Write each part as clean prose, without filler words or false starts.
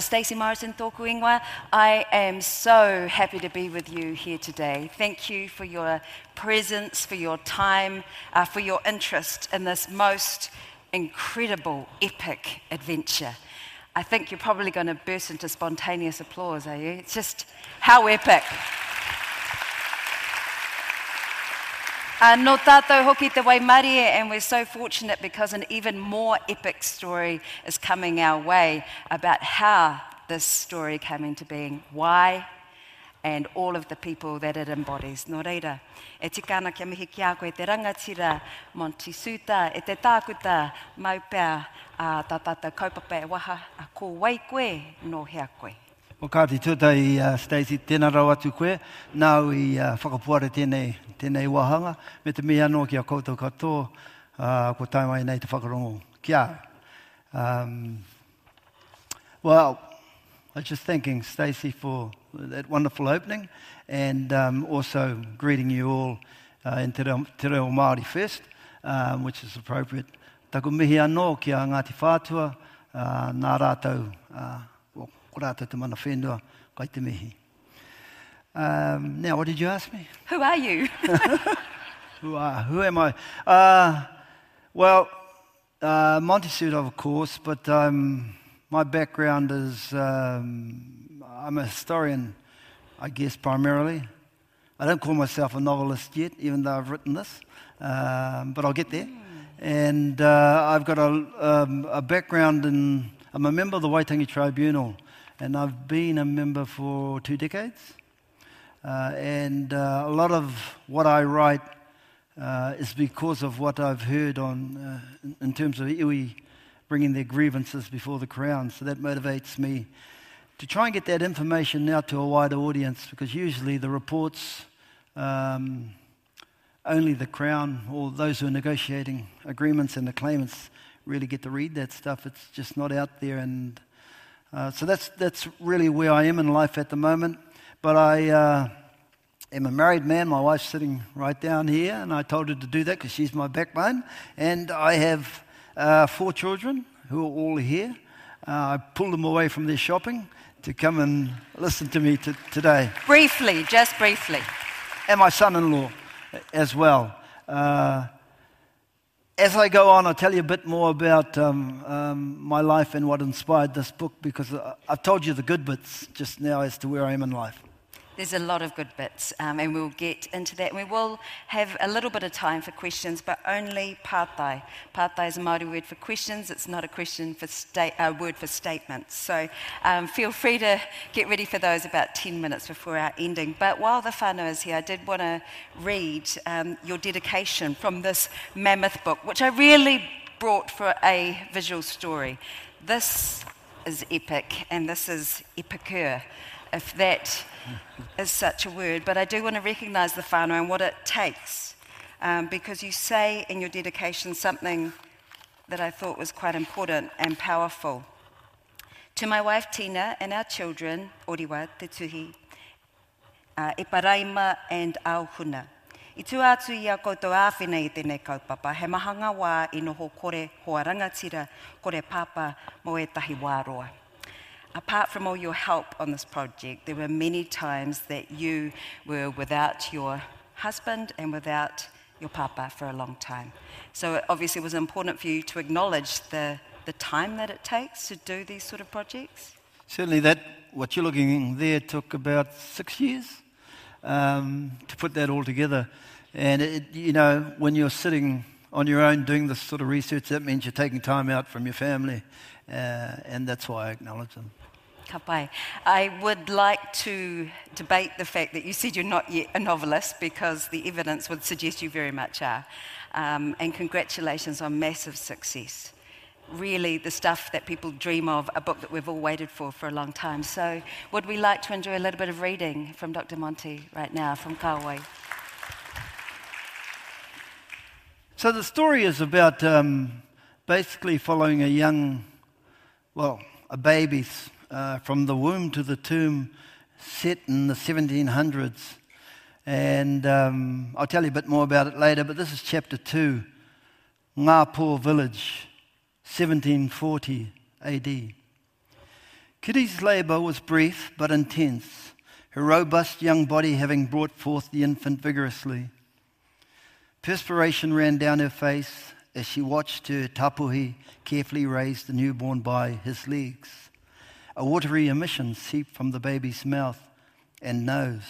Stacey Morrison, tōku ingoa, I am so happy to be with you here today. Thank you for your presence, for your time, for your interest in this most incredible, epic adventure. I think you're probably going to burst into spontaneous applause, are you? It's just how epic. Nō tātou hoki te Waimarie, and we're so fortunate because an even more epic story is coming our way about how this story came into being, why, and all of the people that it embodies. Nō reira, e tikana kia mihi ki a koe te rangatira, Monty Soutar, e te tākuta, maupea, tā tātou kaupapa e waha, a Kawai koe, nō hea koe. O kāti tūta I Stacey, tēnā rau atu koe, nāu I whakapuare tēnei wahanga, me te mea anō ki a koutou katoa, ko taimai nei te whakarongo. Kia. Well, I was just thanking Stacey for that wonderful opening, and also greeting you all in Te Reo Māori Fest, which is appropriate. Taku mihi anō ki a Ngāti Whātua, nā rātou, now, what did you ask me? Who are you? Who am I? Monty Soutar, of course, but my background is I'm a historian, I guess, primarily. I don't call myself a novelist yet, even though I've written this, but I'll get there. And I've got a background in... I'm a member of the Waitangi Tribunal, and I've been a member for 2 decades. A lot of what I write is because of what I've heard on, in terms of iwi bringing their grievances before the Crown. So that motivates me to try and get that information out to a wider audience, because usually the reports, only the Crown or those who are negotiating agreements and the claimants really get to read that stuff. It's just not out there, and so that's really where I am in life at the moment. But I am a married man. My wife's sitting right down here, and I told her to do that because she's my backbone. And I have 4 children who are all here. I pulled them away from their shopping to come and listen to me today. Briefly, just briefly. And my son-in-law as well. As I go on, I'll tell you a bit more about my life and what inspired this book, because I've told you the good bits just now as to where I am in life. There's a lot of good bits, and we'll get into that. And we will have a little bit of time for questions, but only pātai. Pātai is a Māori word for questions. It's not a question for word for statements. So feel free to get ready for those about 10 minutes before our ending. But while the whānau is here, I did want to read your dedication from this mammoth book, which I really brought for a visual story. This is epic, and this is epicure, if that is such a word. But I do want to recognise the whānau and what it takes, because you say in your dedication something that I thought was quite important and powerful. To my wife Tina and our children, Oriwa, Tetuhi, Iparaima and Auhuna, I tū atu I a koutou āwhina I tēnei kaupapa, he mahanga wā I noho kore hoa rangatira, kore pāpā mo e tahi wāroa. Apart from all your help on this project, there were many times that you were without your husband and without your papa for a long time. So obviously it was important for you to acknowledge the time that it takes to do these sort of projects. Certainly that, what you're looking at there, took about 6 years to put that all together. And you know, when you're sitting on your own doing this sort of research, that means you're taking time out from your family, and that's why I acknowledge them. Kapai. I would like to debate the fact that you said you're not yet a novelist, because the evidence would suggest you very much are. And congratulations on massive success. Really the stuff that people dream of, a book that we've all waited for a long time. So would we like to enjoy a little bit of reading from Dr. Monty right now, from Kawai? So the story is about basically following a young, well, a baby from the womb to the tomb, set in the 1700s. And I'll tell you a bit more about it later, but this is chapter 2, Ngāpō Village, 1740 AD. Kitty's labour was brief but intense, her robust young body having brought forth the infant vigorously. Perspiration ran down her face as she watched her tapuhi carefully raise the newborn by his legs. A watery emission seeped from the baby's mouth and nose.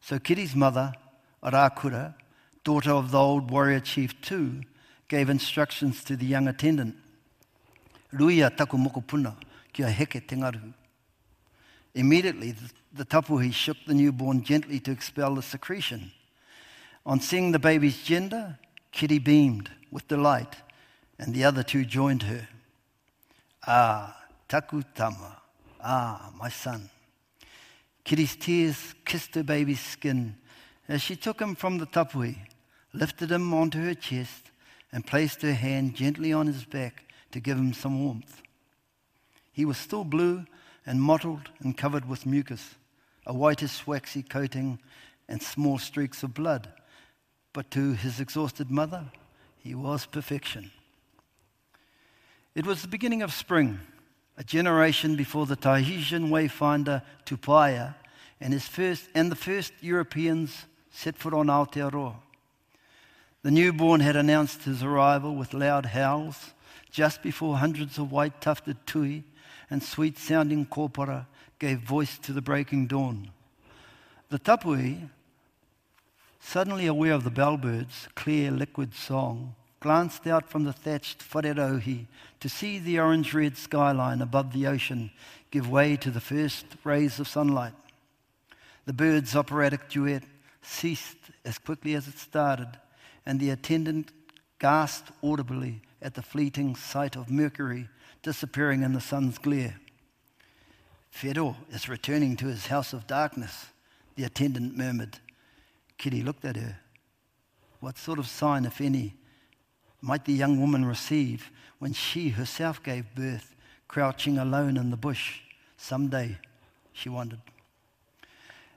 So Kitty's mother, Arakura, daughter of the old warrior chief too, gave instructions to the young attendant. Ruia taku mokopuna, kia heke te ngaru. Immediately, the tapuhi shook the newborn gently to expel the secretion. On seeing the baby's gender, Kitty beamed with delight, and the other two joined her. Ah, taku tama, ah, my son. Kitty's tears kissed her baby's skin as she took him from the tapuhi, lifted him onto her chest, and placed her hand gently on his back to give him some warmth. He was still blue and mottled and covered with mucus, a whitish waxy coating and small streaks of blood, but to his exhausted mother, he was perfection. It was the beginning of spring, a generation before the Tahitian wayfinder Tupaia and the first Europeans set foot on Aotearoa. The newborn had announced his arrival with loud howls just before hundreds of white-tufted tui and sweet-sounding kōpara gave voice to the breaking dawn. The tapuhi, suddenly aware of the bellbird's clear, liquid song, glanced out from the thatched wharerohi to see the orange-red skyline above the ocean give way to the first rays of sunlight. The bird's operatic duet ceased as quickly as it started, and the attendant gasped audibly at the fleeting sight of Mercury disappearing in the sun's glare. Whenua is returning to his house of darkness, the attendant murmured. Kitty looked at her. What sort of sign, if any, might the young woman receive when she herself gave birth, crouching alone in the bush? Someday, she wondered.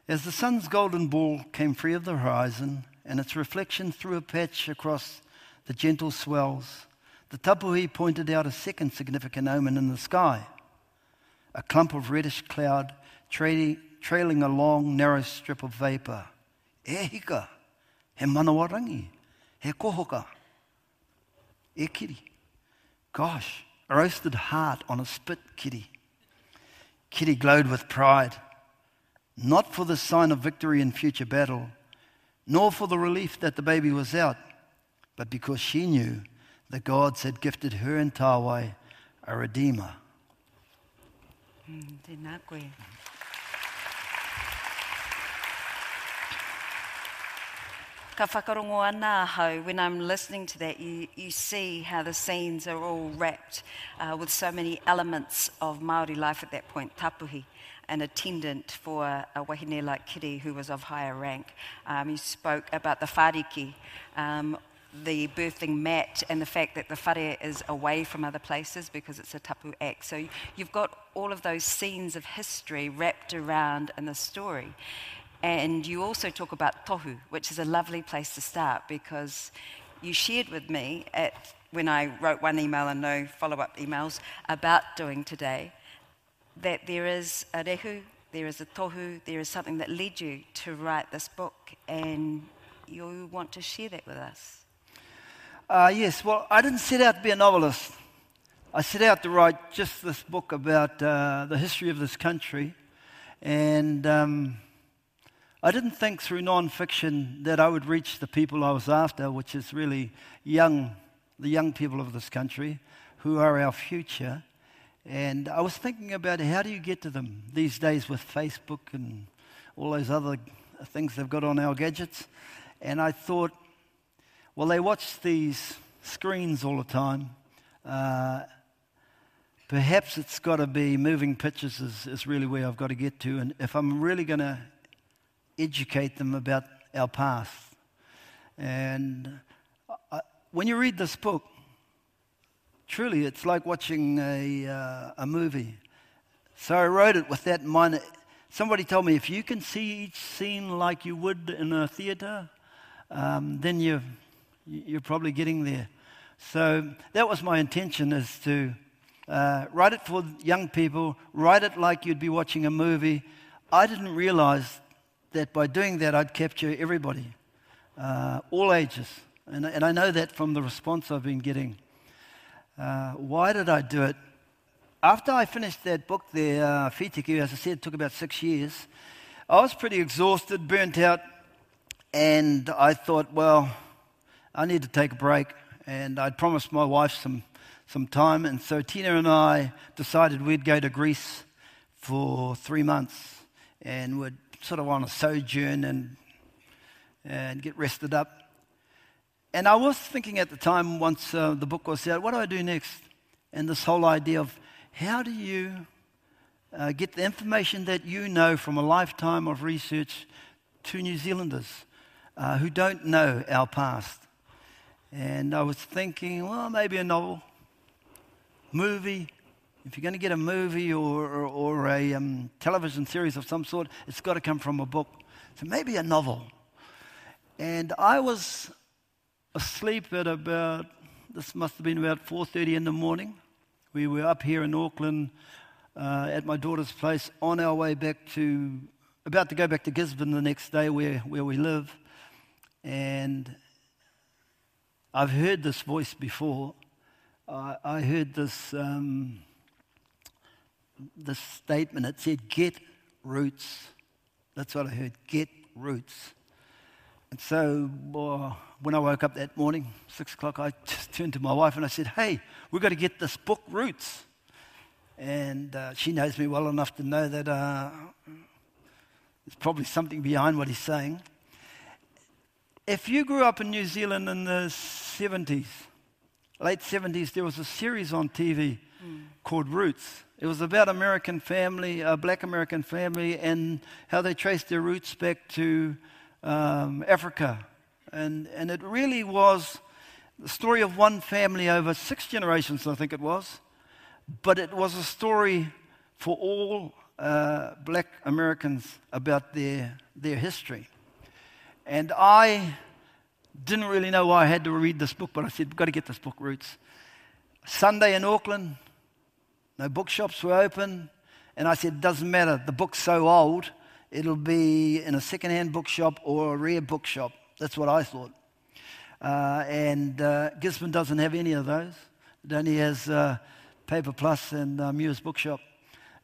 As the sun's golden ball came free of the horizon and its reflection threw a patch across the gentle swells, the tapuhi pointed out a second significant omen in the sky, a clump of reddish cloud trailing a long, narrow strip of vapour. E hika, he manawarangi, he kohoka. E Kitty. Gosh, a roasted heart on a spit, Kitty. Kitty glowed with pride, not for the sign of victory in future battle, nor for the relief that the baby was out, but because she knew the gods had gifted her and Tāwai a redeemer. Tēnā koe. Ka whakarongo ana ahau, when I'm listening to that, you see how the scenes are all wrapped with so many elements of Māori life at that point. Tapuhi, an attendant for a wahine like Kitty who was of higher rank. You spoke about the whariki, the birthing mat, and the fact that the whare is away from other places because it's a tapu act. So you've got all of those scenes of history wrapped around in the story. And you also talk about tohu, which is a lovely place to start, because you shared with me when I wrote one email and no follow-up emails about doing today, that there is a rehu, there is a tohu, there is something that led you to write this book, and you want to share that with us. Yes, well, I didn't set out to be a novelist. I set out to write just this book about the history of this country, and I didn't think through non-fiction that I would reach the people I was after, which is really the young people of this country, who are our future. And I was thinking about how do you get to them these days with Facebook and all those other things they've got on our gadgets. And I thought, well, they watch these screens all the time. Perhaps it's got to be moving pictures is really where I've got to get to. And if I'm really going to educate them about our past. And when you read this book, truly it's like watching a movie. So I wrote it with that in mind. Somebody told me, if you can see each scene like you would in a theatre, then you're probably getting there. So that was my intention, is to Write it for young people, write it like you'd be watching a movie. I didn't realize that by doing that I'd capture everybody, all ages. And I know that from the response I've been getting. Why did I do it? After I finished that book there, Whitiki, as I said, took about 6 years. I was pretty exhausted, burnt out, and I thought, well, I need to take a break. And I'd promised my wife some time, and so Tina and I decided we'd go to Greece for 3 months and we'd sort of on a sojourn and get rested up. And I was thinking at the time, once the book was out, what do I do next? And this whole idea of how do you get the information that you know from a lifetime of research to New Zealanders who don't know our past. And I was thinking, well, maybe a novel. Movie, if you're going to get a movie or a television series of some sort, it's got to come from a book. So maybe a novel. And I was asleep at about, this must have been about 4:30 in the morning. We were up here in Auckland at my daughter's place on our way back to, about to go back to Gisborne the next day where we live. And I've heard this voice before. I heard this this statement. It said, "Get roots." That's what I heard. Get roots. And so when I woke up that morning, 6 o'clock, I just turned to my wife and I said, "Hey, we've got to get this book, Roots." And she knows me well enough to know that there's probably something behind what he's saying. If you grew up in New Zealand in the 70s. Late 70s, there was a series on TV called Roots. It was about American family, a black American family, and how they traced their roots back to Africa. And it really was the story of one family over 6 generations, I think it was. But it was a story for all black Americans about their history. And I didn't really know why I had to read this book, but I said, we've got to get this book, Roots. Sunday in Auckland, no bookshops were open, and I said, it doesn't matter, the book's so old, it'll be in a second-hand bookshop or a rare bookshop. That's what I thought. And Gisborne doesn't have any of those. It only has Paper Plus and Muir's Bookshop.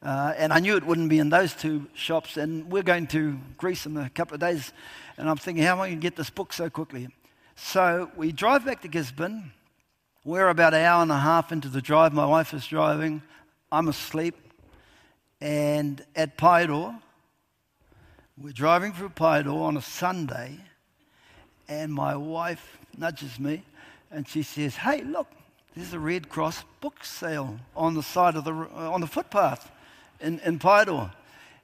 And I knew it wouldn't be in those two shops, and we're going to Greece in a couple of days, and I'm thinking, how am I going to get this book so quickly? So we drive back to Gisborne. We're about an hour and a half into the drive. My wife is driving. I'm asleep. And at Paeroa, we're driving through Paeroa on a Sunday, and my wife nudges me, and she says, hey, look, there's a Red Cross book sale on the side of the footpath in Paeroa.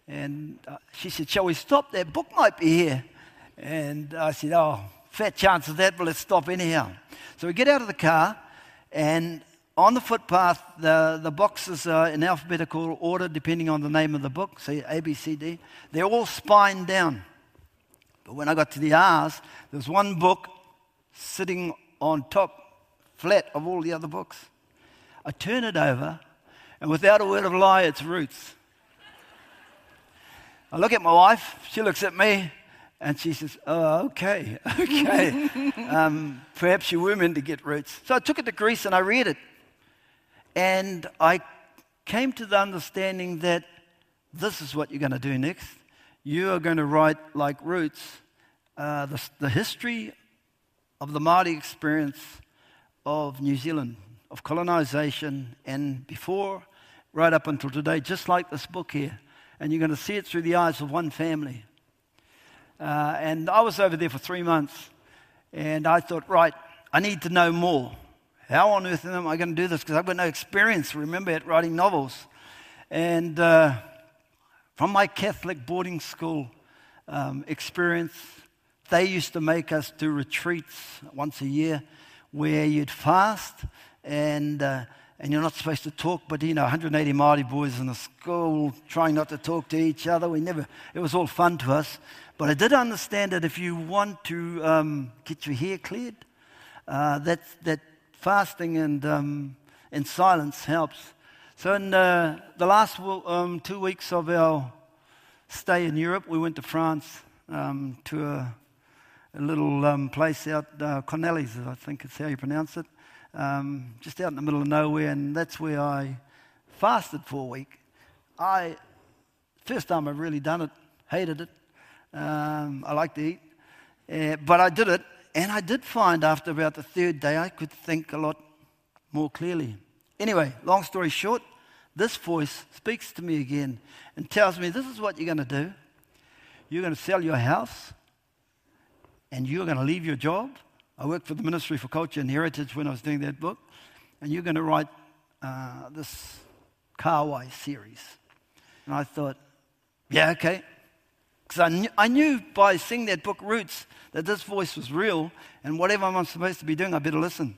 And she said, shall we stop? That book might be here. And I said, oh, fat chance of that, but let's stop anyhow. So we get out of the car, and on the footpath, the boxes are in alphabetical order, depending on the name of the book, so A, B, C, D. They're all spine down. But when I got to the R's, there was one book sitting on top, flat of all the other books. I turn it over, and without a word of a lie, it's Roots. I look at my wife, she looks at me, and she says, oh, okay. Perhaps you were meant to get Roots. So I took it to Greece and I read it. And I came to the understanding that this is what you're going to do next. You are going to write like Roots, the history of the Māori experience of New Zealand, of colonization, and before, right up until today, just like this book here. And you're going to see it through the eyes of one family. And I was over there for 3 months, and I thought, right, I need to know more. How on earth am I going to do this? Because I've got no experience, remember, at writing novels. And from my Catholic boarding school experience, they used to make us do retreats once a year where you'd fast and you're not supposed to talk, but, you know, 180 Māori boys in a school trying not to talk to each other. It was all fun to us. But I did understand that if you want to get your hair cleared, that fasting and silence helps. So in the last 2 weeks of our stay in Europe, we went to France to a little place out, Cornelis, I think it's how you pronounce it, just out in the middle of nowhere, and that's where I fasted for a week. First time I've really done it, hated it. I like to eat, but I did it, and I did find after about the third day I could think a lot more clearly. Anyway, long story short, this voice speaks to me again and tells me, this is what you're going to do. You're going to sell your house, and you're going to leave your job. I worked for the Ministry for Culture and Heritage when I was doing that book, and you're going to write this Kawai series. And I thought, yeah, okay. Because I knew by seeing that book, Roots, that this voice was real, and whatever I'm supposed to be doing, I better listen.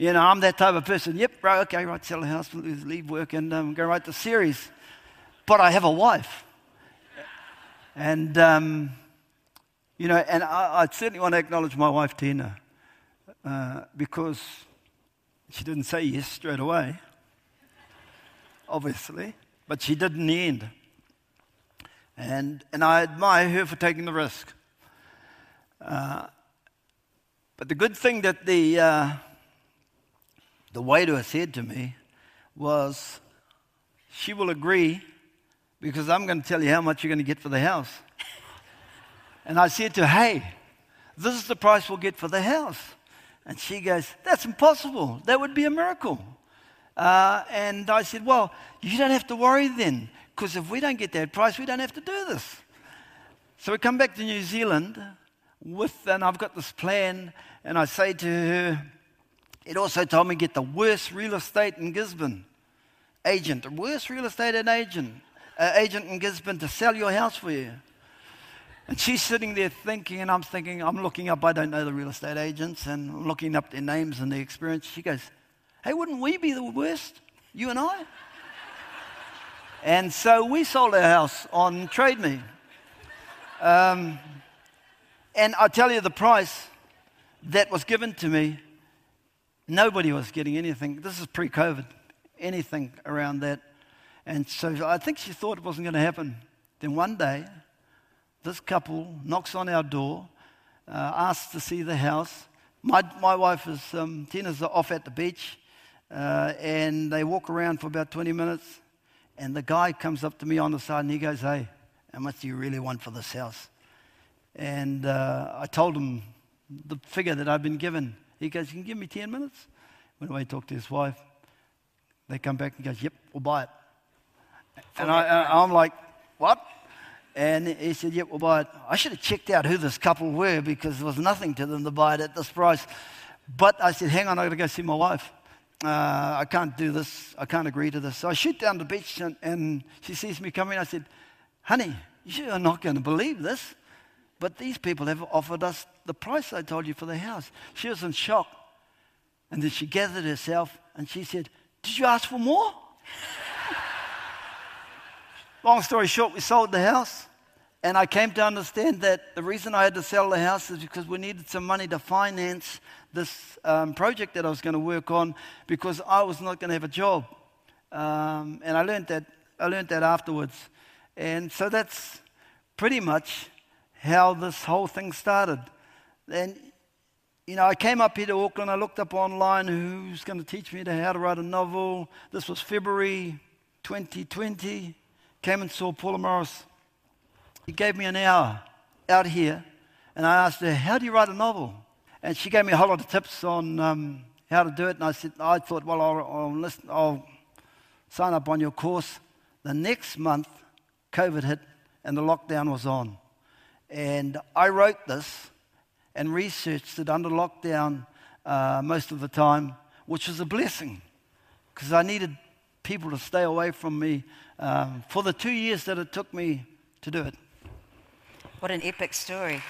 You know, I'm that type of person. Yep, right, okay, right, sell the house, leave work, and go write the series. But I have a wife. And... you know, and I certainly want to acknowledge my wife, Tina, because she didn't say yes straight away, obviously, but she did in the end. And I admire her for taking the risk. But the good thing that the waiter said to me was, she will agree because I'm going to tell you how much you're going to get for the house. And I said to her, hey, this is the price we'll get for the house. And she goes, that's impossible. That would be a miracle. And I said, well, you don't have to worry then, because if we don't get that price, we don't have to do this. So we come back to New Zealand, and I've got this plan, and I say to her, it also told me to get the worst real estate in Gisborne agent, the worst real estate agent in Gisborne to sell your house for you. And she's sitting there thinking, and I'm thinking, I'm looking up, I don't know the real estate agents, and I'm looking up their names and their experience. She goes, hey, wouldn't we be the worst, you and I? And so we sold our house on Trade Me. And I tell you, the price that was given to me, nobody was getting anything. This is pre-COVID, anything around that. And so I think she thought it wasn't going to happen. Then one day... this couple knocks on our door, asks to see the house. My wife is, Tina's off at the beach, and they walk around for about 20 minutes, and the guy comes up to me on the side, and he goes, hey, how much do you really want for this house? And I told him the figure that I've been given. He goes, you can give me 10 minutes? Went away, talked to his wife. They come back and goes, yep, we'll buy it. And I'm like, what? And he said, yep, we'll buy it. I should have checked out who this couple were because there was nothing to them to buy it at this price. But I said, hang on, I've got to go see my wife. I can't do this. I can't agree to this. So I shoot down the beach and she sees me coming. I said, honey, you are not going to believe this, but these people have offered us the price I told you for the house. She was in shock. And then she gathered herself and she said, did you ask for more? Long story short, we sold the house, and I came to understand that the reason I had to sell the house is because we needed some money to finance this project that I was going to work on, because I was not going to have a job, and I learned that afterwards, and so that's pretty much how this whole thing started. And you know, I came up here to Auckland. I looked up online who's going to teach me how to write a novel. This was February 2020. Came and saw Paula Morris. She gave me an hour out here, and I asked her, how do you write a novel? And she gave me a whole lot of tips on how to do it, and I said, I thought, well, I'll sign up on your course. The next month, COVID hit, and the lockdown was on. And I wrote this and researched it under lockdown most of the time, which was a blessing, because I needed people to stay away from me for the 2 years that it took me to do it. What an epic story.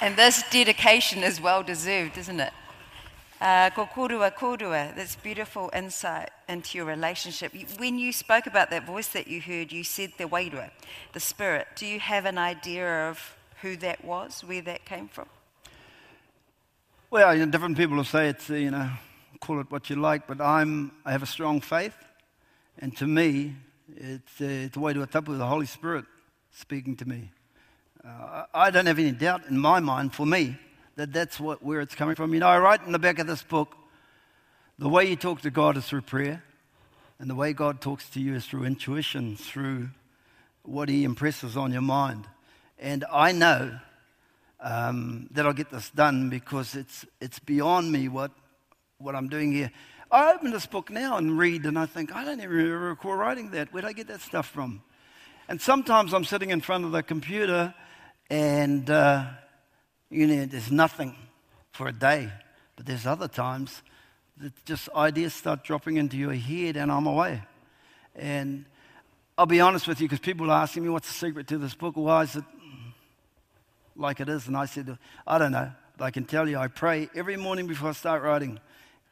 And this dedication is well-deserved, isn't it? Ko kōrua kōrua, that's beautiful insight into your relationship. When you spoke about that voice that you heard, you said the wairua, the spirit. Do you have an idea of who that was, where that came from? Well, you know, different people will say it's, you know, call it what you like, but I have a strong faith, and to me, it's a way to a tapu, the Holy Spirit speaking to me. I don't have any doubt in my mind, for me, that that's where it's coming from. You know, I write in the back of this book, the way you talk to God is through prayer, and the way God talks to you is through intuition, through what He impresses on your mind. And I know that I'll get this done because it's beyond me what I'm doing here. I open this book now and read, and I think, I don't even recall writing that. Where'd I get that stuff from? And sometimes I'm sitting in front of the computer, and you know, there's nothing for a day. But there's other times that just ideas start dropping into your head, and I'm away. And I'll be honest with you, because people are asking me, what's the secret to this book? Why is it like it is? And I said, I don't know, but I can tell you, I pray every morning before I start writing.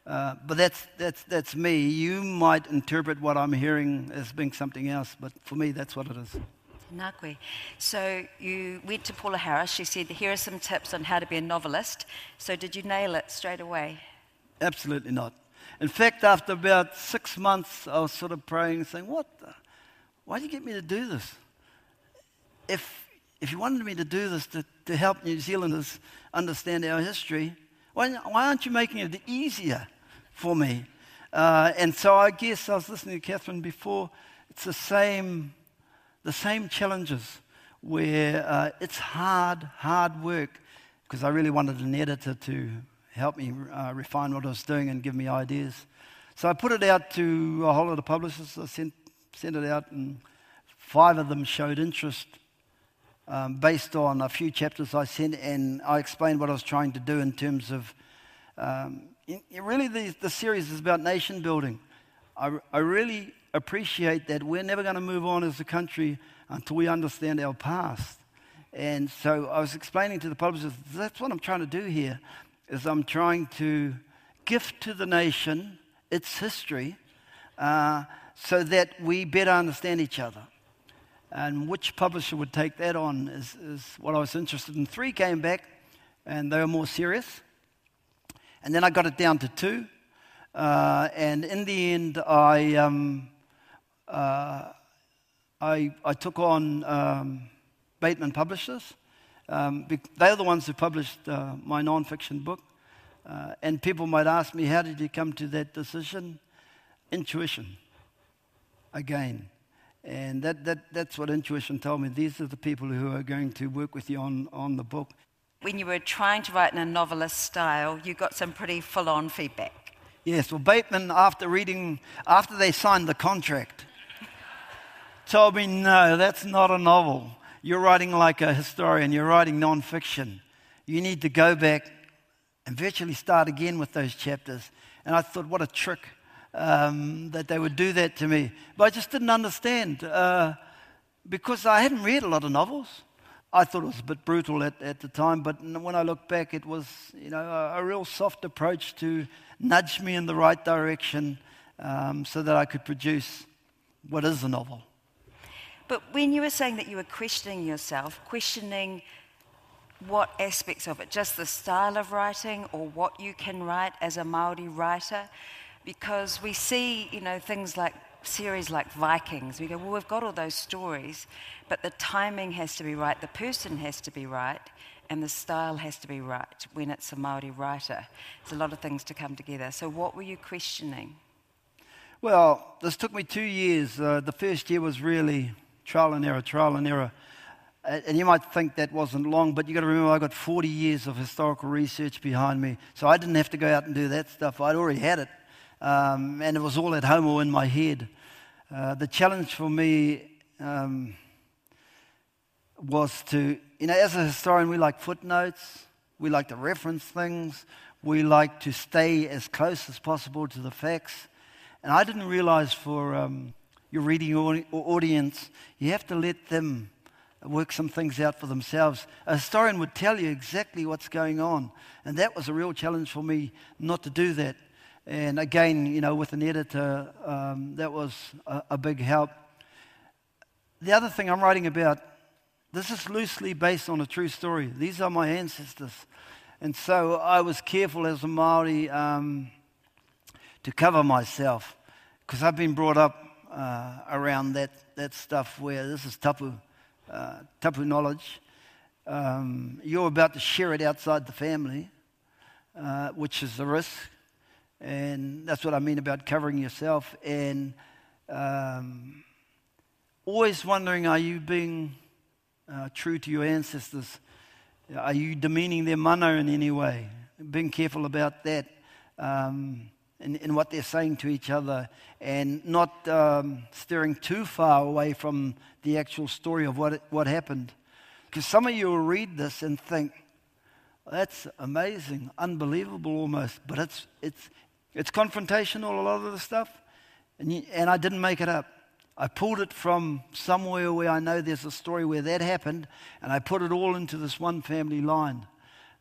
But that's me. You might interpret what I'm hearing as being something else, but for me, that's what it is. Nākoe. So you went to Paula Harris. She said, here are some tips on how to be a novelist. So did you nail it straight away? Absolutely not. In fact, after about 6 months, I was sort of praying, saying, why did you get me to do this? If you wanted me to do this to help New Zealanders understand our history, why aren't you making it easier for me? And so I guess I was listening to Catherine before. It's the same challenges where it's hard work, because I really wanted an editor to help me refine what I was doing and give me ideas. So I put it out to a whole lot of publishers. I sent it out, and 5 of them showed interest based on a few chapters I sent, and I explained what I was trying to do in terms of... really, the series is about nation building. I really appreciate that we're never going to move on as a country until we understand our past. And so I was explaining to the publishers, that's what I'm trying to do here, is I'm trying to gift to the nation its history so that we better understand each other. And which publisher would take that on is what I was interested in. 3 came back, and they were more serious. And then I got it down to 2. And in the end, I took on Bateman Publishers. They are the ones who published my non-fiction book. And people might ask me, how did you come to that decision? Intuition, again. And that's what intuition told me. These are the people who are going to work with you on the book. When you were trying to write in a novelist style, you got some pretty full-on feedback. Yes, well, Bateman, after they signed the contract, told me, no, that's not a novel. You're writing like a historian. You're writing non-fiction. You need to go back and virtually start again with those chapters. And I thought, what a trick. That they would do that to me. But I just didn't understand because I hadn't read a lot of novels. I thought it was a bit brutal at the time, but when I look back, it was, you know, a real soft approach to nudge me in the right direction so that I could produce what is a novel. But when you were saying that you were questioning yourself, questioning what aspects of it, just the style of writing or what you can write as a Māori writer, because we see, you know, things like series like Vikings. We go, well, we've got all those stories, but the timing has to be right, the person has to be right, and the style has to be right when it's a Māori writer. It's a lot of things to come together. So what were you questioning? Well, this took me 2 years. The first year was really trial and error. And you might think that wasn't long, but you've got to remember I got 40 years of historical research behind me, so I didn't have to go out and do that stuff. I'd already had it. And it was all at home or in my head. The challenge for me was to, you know, as a historian, we like footnotes, we like to reference things, we like to stay as close as possible to the facts. And I didn't realize for your reading audience, you have to let them work some things out for themselves. A historian would tell you exactly what's going on. And that was a real challenge for me not to do that. And again, you know, with an editor, that was a big help. The other thing I'm writing about, this is loosely based on a true story. These are my ancestors. And so I was careful as a Māori to cover myself, because I've been brought up around that stuff where this is tapu knowledge. You're about to share it outside the family, which is the risk. And that's what I mean about covering yourself. And always wondering, are you being true to your ancestors? Are you demeaning their mana in any way? Being careful about that and what they're saying to each other, and not steering too far away from the actual story of what happened. Because some of you will read this and think, that's amazing, unbelievable almost, but it's confrontational, a lot of the stuff, and I didn't make it up. I pulled it from somewhere where I know there's a story where that happened, and I put it all into this one family line.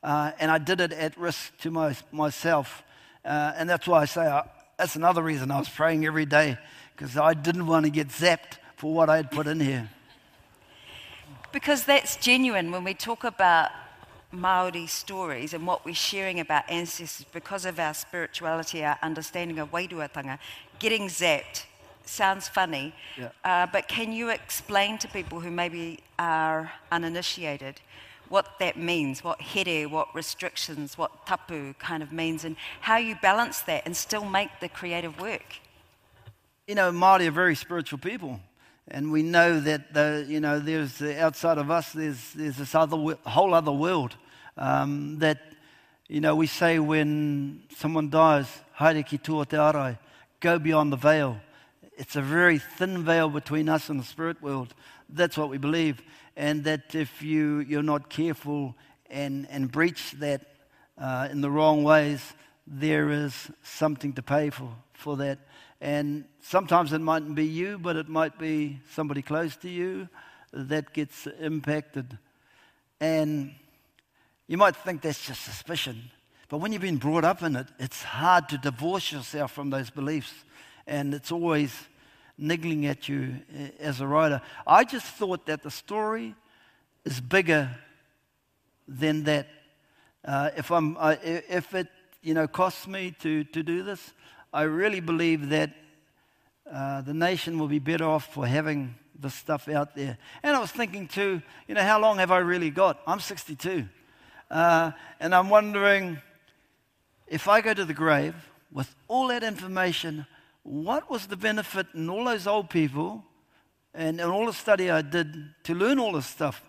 And I did it at risk to myself. And that's why I say, that's another reason I was praying every day, because I didn't want to get zapped for what I had put in here. Because that's genuine when we talk about Māori stories and what we're sharing about ancestors because of our spirituality, our understanding of wairuatanga. Getting zapped sounds funny, yeah. But can you explain to people who maybe are uninitiated what that means, what here, what restrictions, what tapu kind of means, and how you balance that and still make the creative work? You know, Māori are very spiritual people, and we know that there's outside of us there's this whole other world that we say when someone dies, haere ki tua te arai, go beyond the veil. It's a very thin veil between us and the spirit world. That's what we believe. And that if you're not careful and breach that in the wrong ways, there is something to pay for that. And sometimes it mightn't be you, but it might be somebody close to you that gets impacted. And you might think that's just suspicion. But when you've been brought up in it, it's hard to divorce yourself from those beliefs. And it's always niggling at you as a writer. I just thought that the story is bigger than that. If it costs me to do this, I really believe that the nation will be better off for having this stuff out there. And I was thinking too, how long have I really got? I'm 62, and I'm wondering if I go to the grave with all that information. What was the benefit in all those old people and all the study I did to learn all this stuff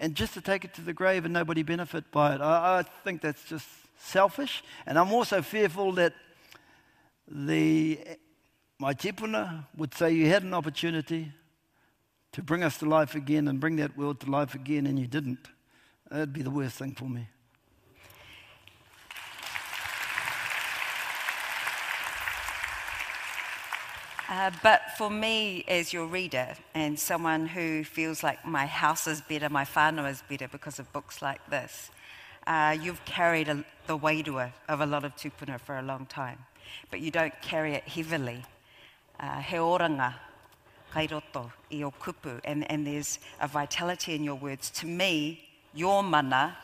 and just to take it to the grave and nobody benefit by it? I think that's just selfish. And I'm also fearful that my tipuna would say you had an opportunity to bring us to life again and bring that world to life again and you didn't. That'd be the worst thing for me. But for me, as your reader, and someone who feels like my house is better, my whānau is better because of books like this, you've carried the wairua of a lot of tūpuna for a long time, but you don't carry it heavily. He oranga, kai roto, i o kupu, and there's a vitality in your words. To me, your mana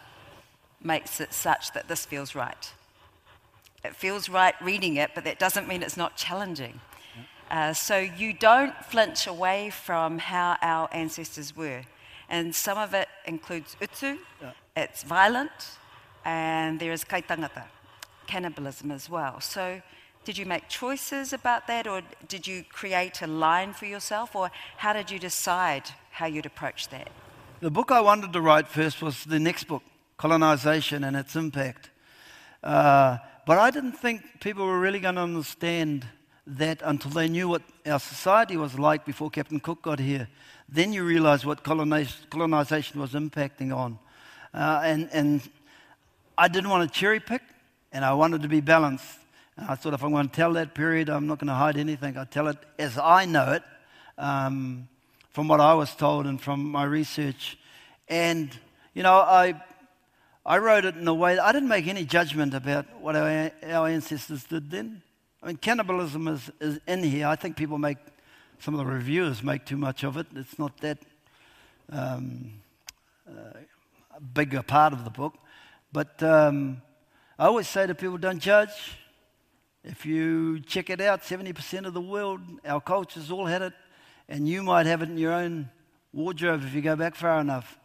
makes it such that this feels right. It feels right reading it, but that doesn't mean it's not challenging. So you don't flinch away from how our ancestors were. And some of it includes utu, yeah. It's violent, and there is kaitangata, cannibalism as well. So did you make choices about that, or did you create a line for yourself, or how did you decide how you'd approach that? The book I wanted to write first was the next book, Colonization and Its Impact. But I didn't think people were really going to understand that until they knew what our society was like before Captain Cook got here. Then you realise what colonisation was impacting on. And I didn't want to cherry pick, and I wanted to be balanced. And I thought if I'm going to tell that period, I'm not going to hide anything. I'll tell it as I know it, from what I was told and from my research. And, I wrote it in a way that I didn't make any judgment about what our ancestors did then. I mean, cannibalism is in here. I think some of the reviewers make too much of it. It's not that big a part of the book. But I always say to people, don't judge. If you check it out, 70% of the world, our culture's all had it, and you might have it in your own wardrobe if you go back far enough.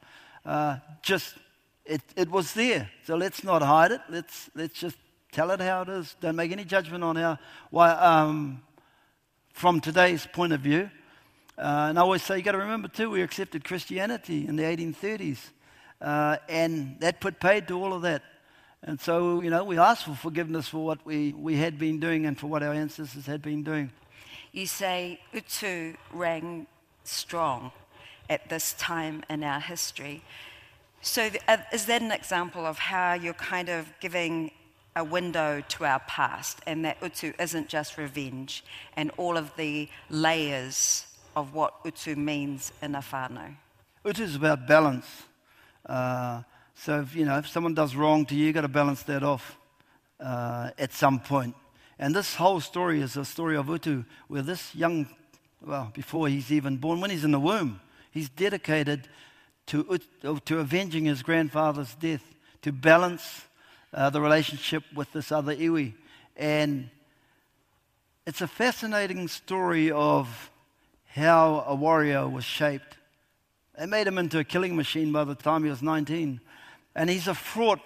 It was there, so let's not hide it. Let's just tell it how it is. Don't make any judgment on how. From today's point of view, and I always say you got to remember too, we accepted Christianity in the 1830s, and that put paid to all of that. And so, you know, we ask for forgiveness for what we had been doing and for what our ancestors had been doing. You say Utu rang strong at this time in our history. So is that an example of how you're kind of giving a window to our past, and that Utu isn't just revenge and all of the layers of what Utu means in a whānau? Utu is about balance. So, if someone does wrong to you, you've got to balance that off at some point. And this whole story is a story of Utu, where this young, before he's even born, when he's in the womb, he's dedicated to avenging his grandfather's death, to balance the relationship with this other iwi. And it's a fascinating story of how a warrior was shaped. They made him into a killing machine by the time he was 19. And he's a fraught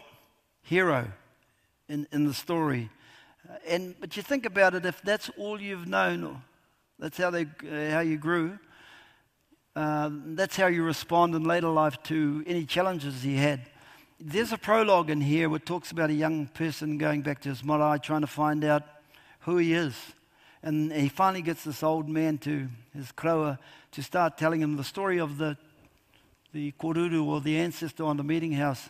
hero in the story. But you think about it, if that's all you've known, or that's how you grew, that's how you respond in later life to any challenges he had. There's a prologue in here which talks about a young person going back to his marae, trying to find out who he is. And he finally gets this old man, to his kraua, to start telling him the story of the koruru, or the ancestor on the meeting house.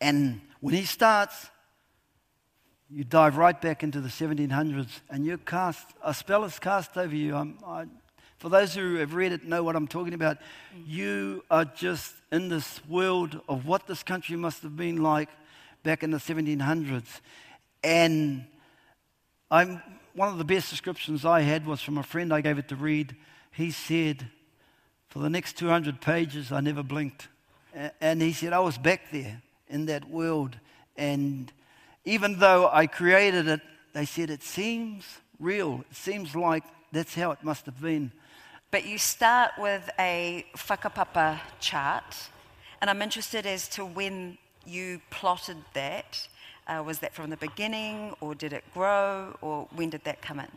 And when he starts, you dive right back into the 1700s, and a spell is cast over you. For those who have read it know what I'm talking about. You are just in this world of what this country must have been like back in the 1700s. And one of the best descriptions I had was from a friend I gave it to read. He said, for the next 200 pages, I never blinked. And he said, I was back there in that world. And even though I created it, they said, it seems real. It seems like that's how it must have been. But you start with a whakapapa chart, and I'm interested as to when you plotted that. Was that from the beginning, or did it grow, or when did that come in?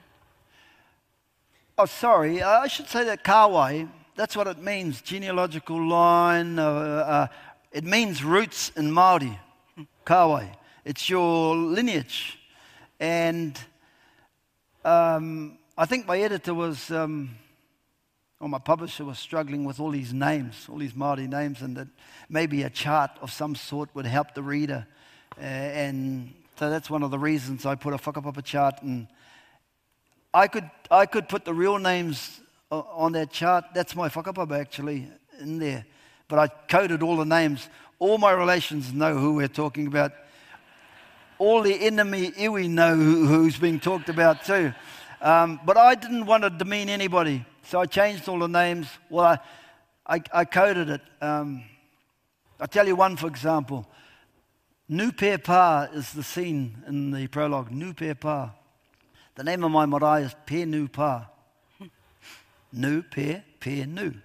Oh, sorry, I should say that Kawai, that's what it means, genealogical line. It means roots in Māori, Kawai. It's your lineage. And I think my editor was... my publisher was struggling with all these names, all these Māori names, and that maybe a chart of some sort would help the reader. And so that's one of the reasons I put a whakapapa chart. And I could put the real names on that chart. That's my whakapapa, actually, in there. But I coded all the names. All my relations know who we're talking about. All the enemy iwi know who's being talked about too. But I didn't want to demean anybody. So I changed all the names. Well, I coded it. I'll tell you one, for example. Nupēpā is the scene in the prologue. Nupēpā. The name of my marae is Pēnupā. Nupē, Pēnu.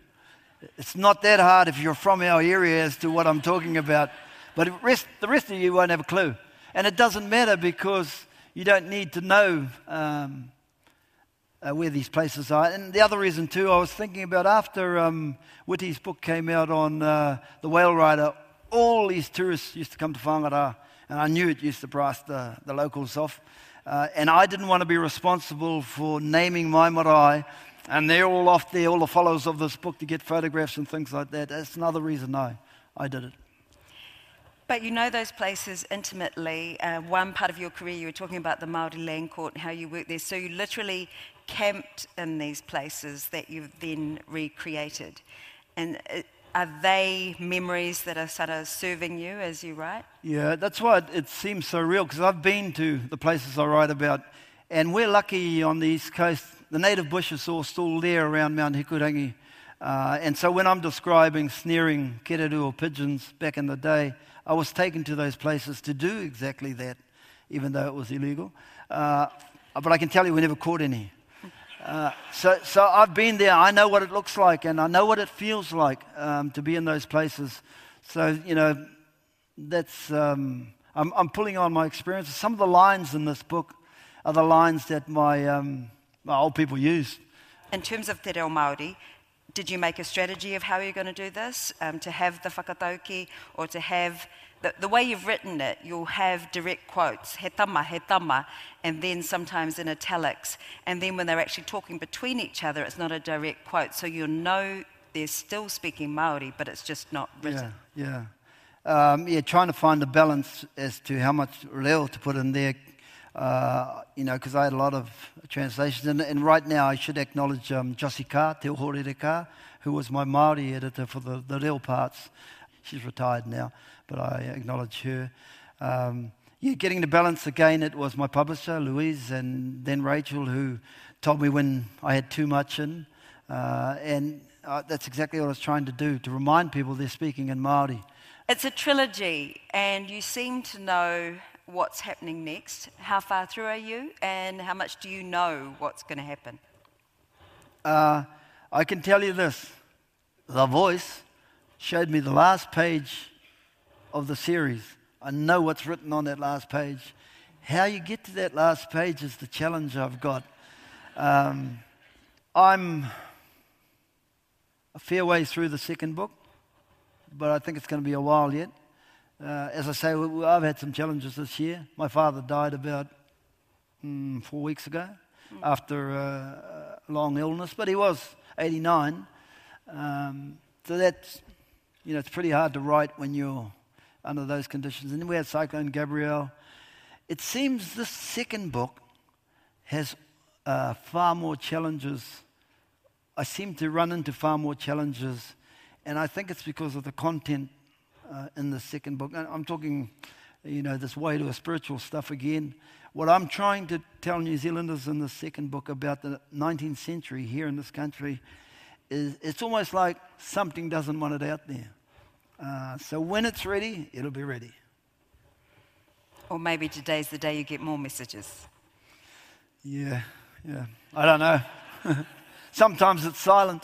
It's not that hard if you're from our area as to what I'm talking about. But the rest of you won't have a clue. And it doesn't matter, because you don't need to know... where these places are. And the other reason too, I was thinking about, after Whitty's book came out on the whale rider, all these tourists used to come to Whangara, and I knew it used to price the locals off. And I didn't want to be responsible for naming my marae, and they're all off there, all the followers of this book, to get photographs and things like that. That's another reason I did it. But you know those places intimately. One part of your career, you were talking about the Māori Land Court and how you worked there. So you literally camped in these places that you've then recreated. And are they memories that are sort of serving you as you write? Yeah, that's why it seems so real, because I've been to the places I write about. And we're lucky on the East Coast. The native bush is all still there around Mount Hikurangi. And so when I'm describing snaring kereru pigeons back in the day, I was taken to those places to do exactly that, even though it was illegal. But I can tell you we never caught any. So I've been there. I know what it looks like, and I know what it feels like to be in those places. So, you know, that's... I'm pulling on my experiences. Some of the lines in this book are the lines that my old people used. In terms of te reo Māori, did you make a strategy of how you're going to do this? To have the whakatauki, or to have... The way you've written it, you'll have direct quotes, he tama, and then sometimes in italics. And then when they're actually talking between each other, it's not a direct quote. So you'll know they're still speaking Māori, but it's just not written. Yeah, yeah. Trying to find a balance as to how much reo to put in there, you know, because I had a lot of translations. And right now I should acknowledge Josika, Te Ohore Rekaa, who was my Māori editor for the reo parts. She's retired now, but I acknowledge her. Getting the balance again, it was my publisher, Louise, and then Rachel, who told me when I had too much in. And that's exactly what I was trying to do, to remind people they're speaking in Māori. It's a trilogy, and you seem to know what's happening next. How far through are you, and how much do you know what's going to happen? I can tell you this. The voice showed me the last page of the series. I know what's written on that last page. How you get to that last page is the challenge I've got. I'm a fair way through the second book, but I think it's going to be a while yet. As I say, I've had some challenges this year. My father died about 4 weeks ago after a long illness, but he was 89. So that's, you know, it's pretty hard to write when you're under those conditions. And then we had Cyclone Gabrielle. It seems this second book has far more challenges. I seem to run into far more challenges, and I think it's because of the content in the second book. I'm talking, you know, this way to a spiritual stuff again. What I'm trying to tell New Zealanders in the second book about the 19th century here in this country is it's almost like something doesn't want it out there. So when it's ready, it'll be ready. Or maybe today's the day you get more messages. Yeah. I don't know. Sometimes it's silent.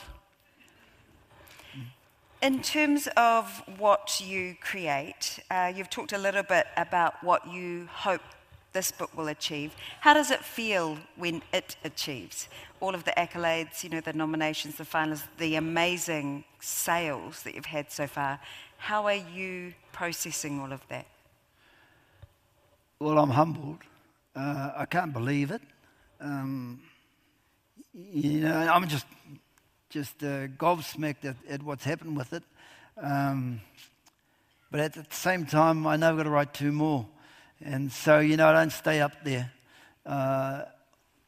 In terms of what you create, you've talked a little bit about what you hope this book will achieve. How does it feel when it achieves? All of the accolades, you know, the nominations, the finalists, the amazing sales that you've had so far. How are you processing all of that? Well, I'm humbled. I can't believe it. You know, I'm just gobsmacked at what's happened with it. But at the same time, I know I've got to write two more. And so, you know, I don't stay up there.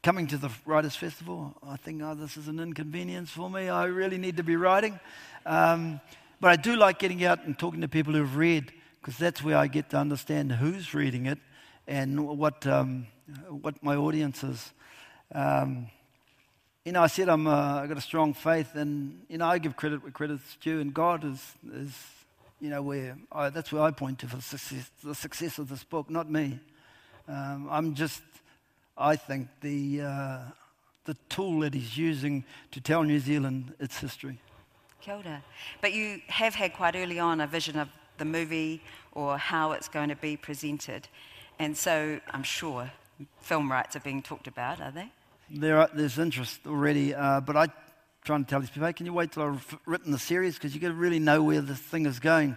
Coming to the Writers' Festival, I think, this is an inconvenience for me. I really need to be writing. But I do like getting out and talking to people who've read, because that's where I get to understand who's reading it and what my audience is. You know, I said I've got a strong faith, and, you know, I give credit where credit's due, and God is you know, that's where I point to for the success of this book, not me. I think, the tool that he's using to tell New Zealand its history. Kia ora. But you have had quite early on a vision of the movie or how it's going to be presented. And so I'm sure film rights are being talked about, are they? There's interest already, but I... trying to tell these people, hey, can you wait till I've written the series? Because you've got to really know where this thing is going.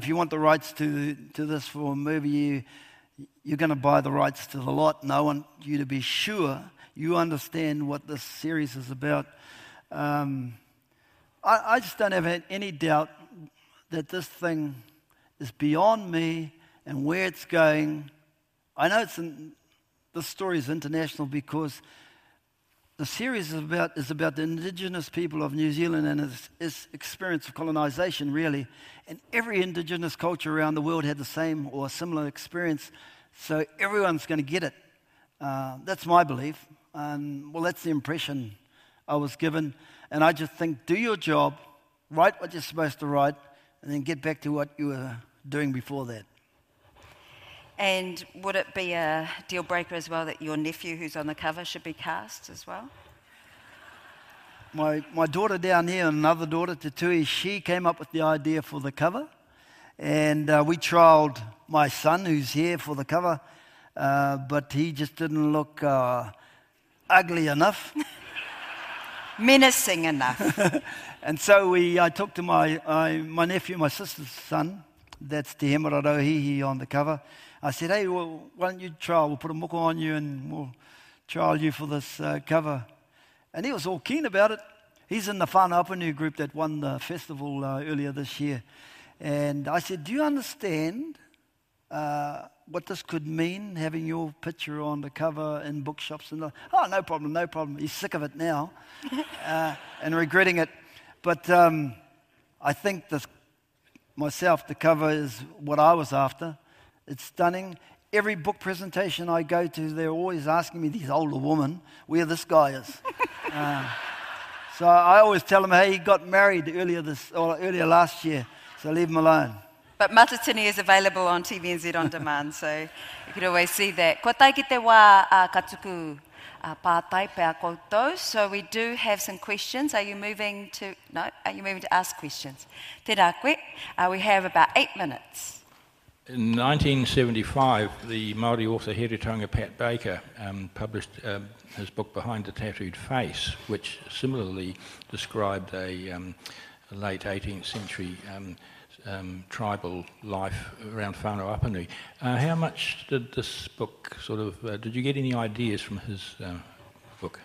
If you want the rights to this for a movie, you're going to buy the rights to the lot, and I want you to be sure you understand what this series is about. I just don't have any doubt that this thing is beyond me and where it's going. I know this story is international because the series is about the indigenous people of New Zealand and its experience of colonization, really. And every indigenous culture around the world had the same or similar experience, so everyone's going to get it. That's my belief. Well, that's the impression I was given. And I just think, do your job, write what you're supposed to write, and then get back to what you were doing before that. And would it be a deal breaker as well that your nephew who's on the cover should be cast as well? My daughter down here, and another daughter, Tetuhi, she came up with the idea for the cover. And we trialled my son, who's here, for the cover, but he just didn't look ugly enough. Menacing enough. And so I talked to my nephew, my sister's son, that's Te Hemararo Hihi on the cover. I said, hey, well, why don't you trial? We'll put a moko on you and we'll trial you for this cover. And he was all keen about it. He's in the Whanapanu group that won the festival earlier this year. And I said, do you understand what this could mean, having your picture on the cover in bookshops? And oh, no problem, no problem. He's sick of it now and regretting it. But I think the cover is what I was after. It's stunning. Every book presentation I go to, they're always asking me, this older woman, where this guy is. So I always tell them, hey, he got married earlier last year, so leave him alone. But Matatini is available on TVNZ On Demand, so you can always see that. Ko taiki te wā katuku pātai pēa koutou. So we do have some questions. Are you moving to ask questions? Tērā koe. We have about 8 minutes. In 1975, the Māori author Heritonga Pat Baker published his book Behind the Tattooed Face, which similarly described a late 18th century tribal life around Whanapanu. How much did this book did you get any ideas from his book?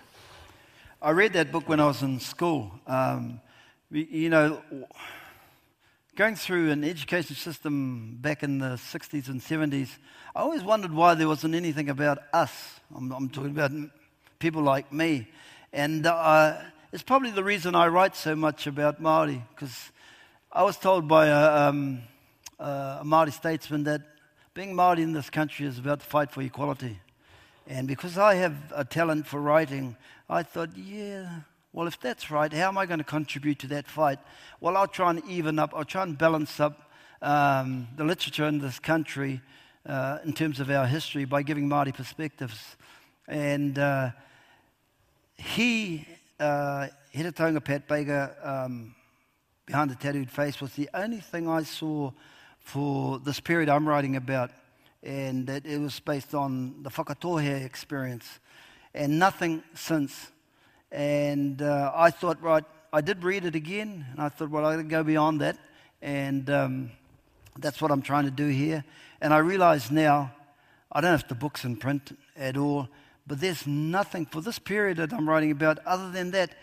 I read that book when I was in school. Going through an education system back in the 60s and 70s, I always wondered why there wasn't anything about us. I'm talking about people like me. And it's probably the reason I write so much about Māori, because I was told by a Māori statesman that being Māori in this country is about the fight for equality. And because I have a talent for writing, I thought, yeah, well, if that's right, how am I going to contribute to that fight? Well, I'll try and balance up the literature in this country in terms of our history by giving Māori perspectives. And Heritonga Pat Baker, Behind the Tattooed Face, was the only thing I saw for this period I'm writing about. And that it was based on the Whakatohea experience. And nothing since. And I thought, right, I did read it again, and I thought, well, I can go beyond that, and that's what I'm trying to do here. And I realise now, I don't know if the book's in print at all, but there's nothing for this period that I'm writing about. Other than that,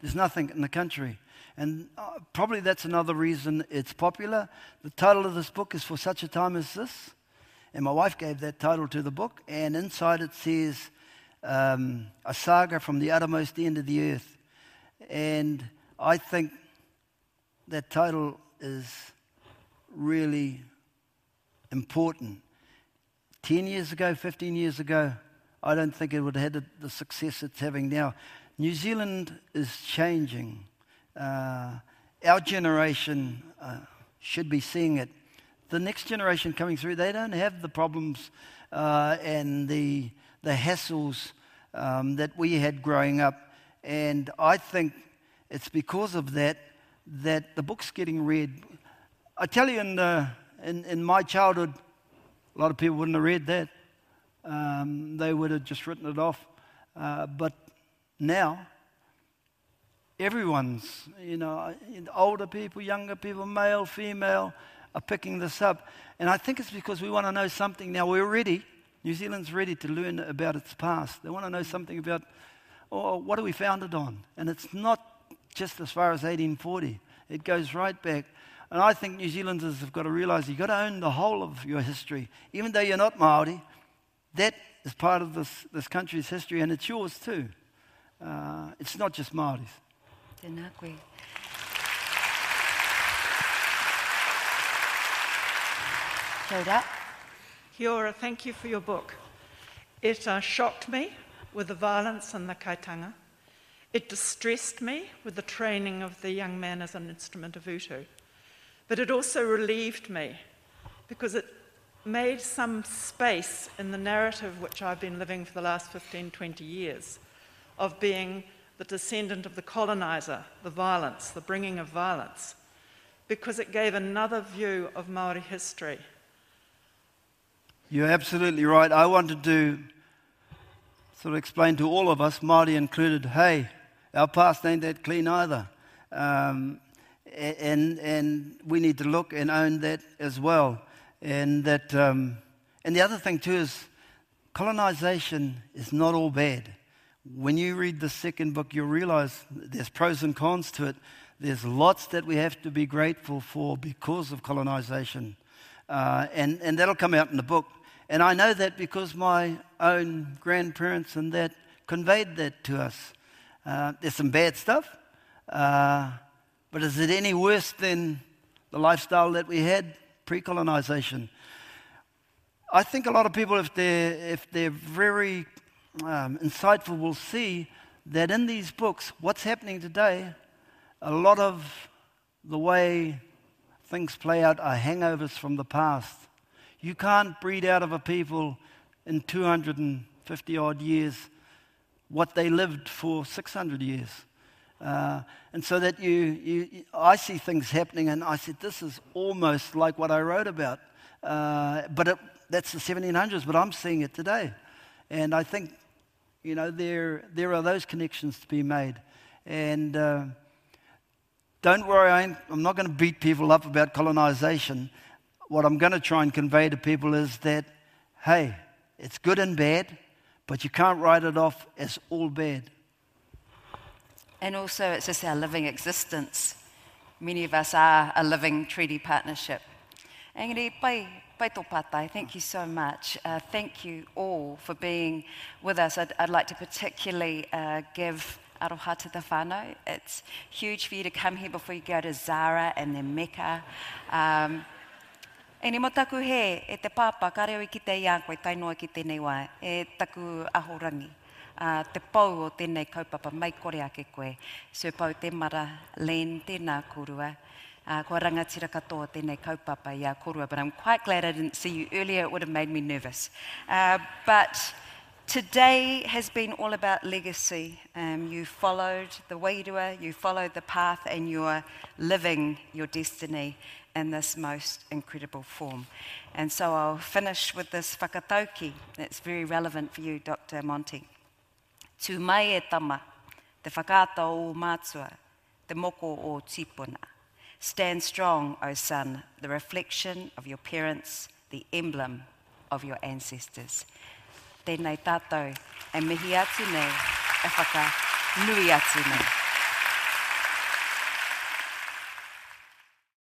there's nothing in the country. And probably that's another reason it's popular. The title of this book is For Such a Time As This, and my wife gave that title to the book, and inside it says, a saga from the uttermost end of the earth. And I think that title is really important. 10 years ago, 15 years ago, I don't think it would have had the success it's having now. New Zealand is changing. Our generation should be seeing it. The next generation coming through, they don't have the problems and the hassles that we had growing up. And I think it's because of that that the book's getting read. I tell you, in my childhood, a lot of people wouldn't have read that. They would have just written it off. But now, everyone's, older people, younger people, male, female, are picking this up. And I think it's because we want to know something. Now, we're ready. New Zealand's ready to learn about its past. They want to know something about, what are we founded on? And it's not just as far as 1840. It goes right back. And I think New Zealanders have got to realise you've got to own the whole of your history. Even though you're not Māori, that is part of this country's history, and it's yours too. It's not just Māori's. Tēnā koe. Kia ora. Kia ora, thank you for your book. It shocked me with the violence in the kaitanga It distressed me with the training of the young man as an instrument of utu, but it also relieved me because it made some space in the narrative which I've been living for the last 15, 20 years of being the descendant of the colonizer, the violence, the bringing of violence, because it gave another view of Maori history. You're absolutely right. I wanted to sort of explain to all of us, Maori included, hey, our past ain't that clean either. And we need to look and own that as well. And that, and the other thing too is colonization is not all bad. When you read the second book, you'll realize there's pros and cons to it. There's lots that we have to be grateful for because of colonization. And that'll come out in the book. And I know that because my own grandparents and that conveyed that to us. There's some bad stuff, but is it any worse than the lifestyle that we had pre-colonization? I think a lot of people, if they're very insightful, will see that in these books, what's happening today, a lot of the way things play out are hangovers from the past. You can't breed out of a people in 250-odd years what they lived for 600 years. And so that I see things happening, and I said, this is almost like what I wrote about. But that's the 1700s, but I'm seeing it today. And I think, you know, there are those connections to be made. And don't worry, I'm not going to beat people up about colonization. What I'm going to try and convey to people is that, hey, it's good and bad, but you can't write it off as all bad. And also, it's just our living existence. Many of us are a living treaty partnership. Angere, pai tō pātai, thank you so much. Thank you all for being with us. I'd like to particularly give aroha to the whānau. It's huge for you to come here before you go to Zara and then Mecca. E ni motaku he, e te pāpā, kareo I ki te ia koe, tainoa ki tēnei wā, e taku ahorangi. Te pau o tēnei kaupapa, mai kore ake koe. Sir pau te mara, len tēnā kōrua. Kua rangatira katoa tēnei kaupapa ia kōrua. But I'm quite glad I didn't see you earlier. It would have made me nervous. But today has been all about legacy. You followed the wairua, you followed the path, and you're living your destiny in this most incredible form. And so I'll finish with this whakatauki that's very relevant for you, Dr. Monty. Tū mai e tama, te whakata o mātua, te moko o tipuna. Stand strong, O son, the reflection of your parents, the emblem of your ancestors. Tēnei tātou, e mihi atu nei, e whakanui atu nei.